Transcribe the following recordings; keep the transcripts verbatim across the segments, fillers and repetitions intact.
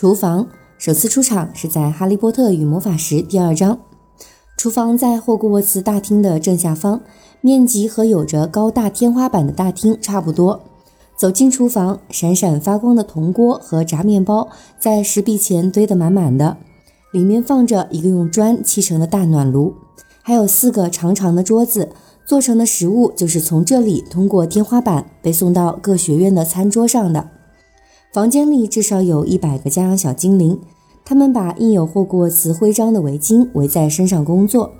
厨房首次出场是在《哈利波特与魔法石》第二章。厨房在霍格沃茨大厅的正下方，面积和有着高大天花板的大厅差不多。走进厨房，闪闪发光的铜锅和炸面包在石壁前堆得满满的，里面放着一个用砖砌成的大暖炉，还有四个长长的桌子，做成的食物就是从这里通过天花板被送到各学院的餐桌上的。房间里至少有一百个家养小精灵，他们把印有霍格沃茨徽章的围巾围在身上工作，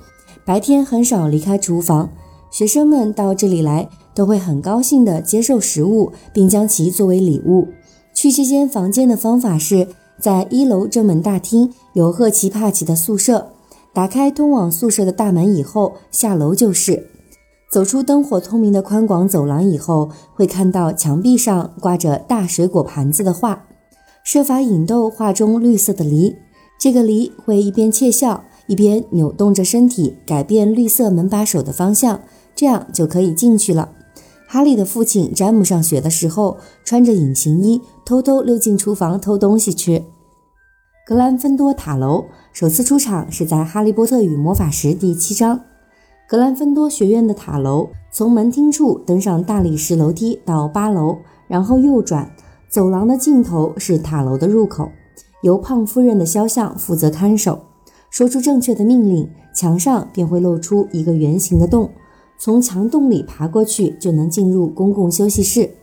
白天很少离开厨房。学生们到这里来都会很高兴地接受食物，并将其作为礼物。去这间房间的方法是在一楼正门大厅有赫奇帕奇的宿舍，打开通往宿舍的大门以后下楼就是。走出灯火通明的宽广走廊以后，会看到墙壁上挂着大水果盘子的画，设法引逗画中绿色的梨，这个梨会一边窃笑一边扭动着身体，改变绿色门把手的方向，这样就可以进去了。哈利的父亲詹姆上学的时候，穿着隐形衣偷偷溜进厨房偷东西吃。格兰芬多塔楼首次出场是在《哈利波特与魔法石》第七章。格兰芬多学院的塔楼从门厅处登上大理石楼梯到八楼，然后右转，走廊的尽头是塔楼的入口，由胖夫人的肖像负责看守。说出正确的命令，墙上便会露出一个圆形的洞，从墙洞里爬过去就能进入公共休息室。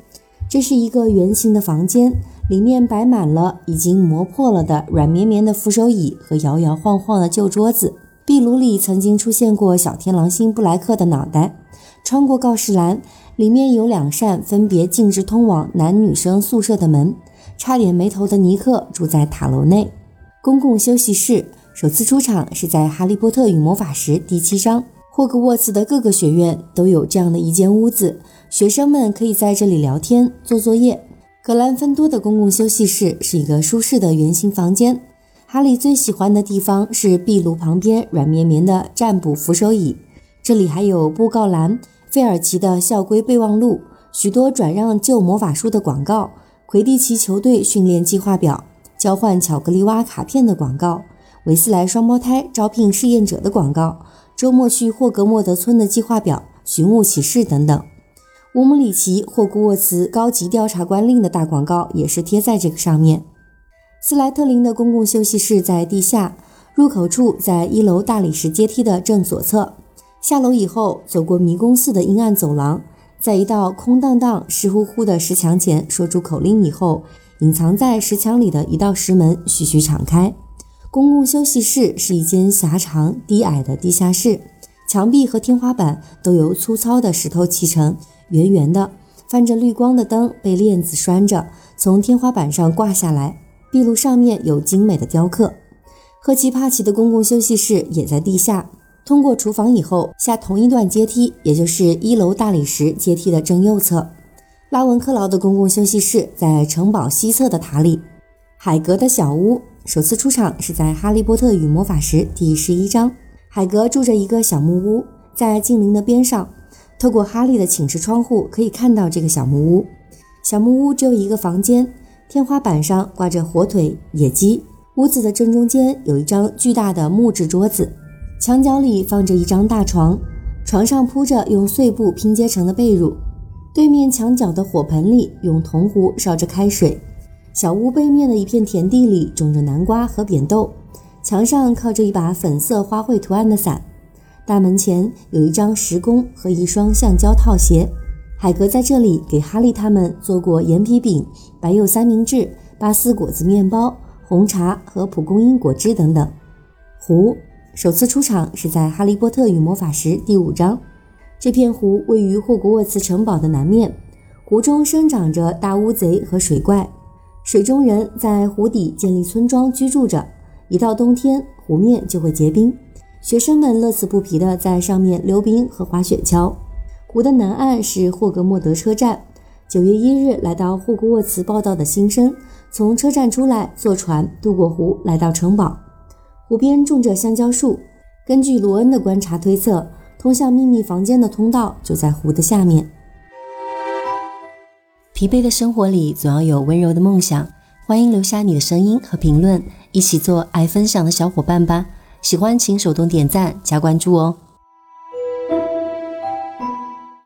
这是一个圆形的房间，里面摆满了已经磨破了的软绵绵的扶手椅和摇摇晃晃的旧桌子。壁炉里曾经出现过小天狼星布莱克的脑袋，穿过告示栏，里面有两扇分别禁止通往男女生宿舍的门。差点没头的尼克住在塔楼内。公共休息室首次出场是在《哈利波特与魔法石》第七章。霍格沃茨的各个学院都有这样的一间屋子，学生们可以在这里聊天、做作业。格兰芬多的公共休息室是一个舒适的圆形房间，哈利最喜欢的地方是壁炉旁边软绵绵的占卜扶手椅，这里还有布告栏、费尔奇的校规备忘录、许多转让旧魔法书的广告、魁地奇球队训练计划表、交换巧克力蛙卡片的广告、维斯莱双胞胎招聘试验者的广告、周末去霍格莫德村的计划表、寻物启事等等。乌姆里奇霍格沃茨高级调查官令的大广告也是贴在这个上面。斯莱特林的公共休息室在地下，入口处在一楼大理石阶梯的正左侧。下楼以后，走过迷宫似的阴暗走廊，在一道空荡荡、湿乎乎的石墙前说出口令以后，隐藏在石墙里的一道石门徐徐敞开。公共休息室是一间狭长低矮的地下室，墙壁和天花板都由粗糙的石头砌成，圆圆的，泛着绿光的灯被链子拴着，从天花板上挂下来。壁炉上面有精美的雕刻。赫奇帕奇的公共休息室也在地下，通过厨房以后下同一段阶梯，也就是一楼大理石阶梯的正右侧。拉文克劳的公共休息室在城堡西侧的塔里。海格的小屋首次出场是在《哈利波特与魔法石》第十一章。海格住着一个小木屋，在精灵的边上，透过哈利的寝室窗户可以看到这个小木屋。小木屋只有一个房间，天花板上挂着火腿、野鸡，屋子的正中间有一张巨大的木质桌子，墙角里放着一张大床，床上铺着用碎布拼接成的被褥，对面墙角的火盆里用铜壶烧着开水，小屋背面的一片田地里种着南瓜和扁豆，墙上靠着一把粉色花卉图案的伞，大门前有一张石弓和一双橡胶套鞋。海格在这里给哈利他们做过盐皮饼、白柚三明治、巴斯果子面包、红茶和蒲公英果汁等等。湖首次出场是在《哈利波特与魔法石》第五章。这片湖位于霍格沃茨城堡的南面，湖中生长着大乌贼和水怪，水中人在湖底建立村庄居住着，一到冬天湖面就会结冰，学生们乐此不疲地在上面溜冰和滑雪橇。湖的南岸是霍格莫德车站。九月一日来到霍格沃茨报道的新生，从车站出来坐船渡过湖来到城堡。湖边种着香蕉树，根据罗恩的观察推测，通向秘密房间的通道就在湖的下面。疲惫的生活里总要有温柔的梦想，欢迎留下你的声音和评论，一起做爱分享的小伙伴吧。喜欢请手动点赞加关注哦。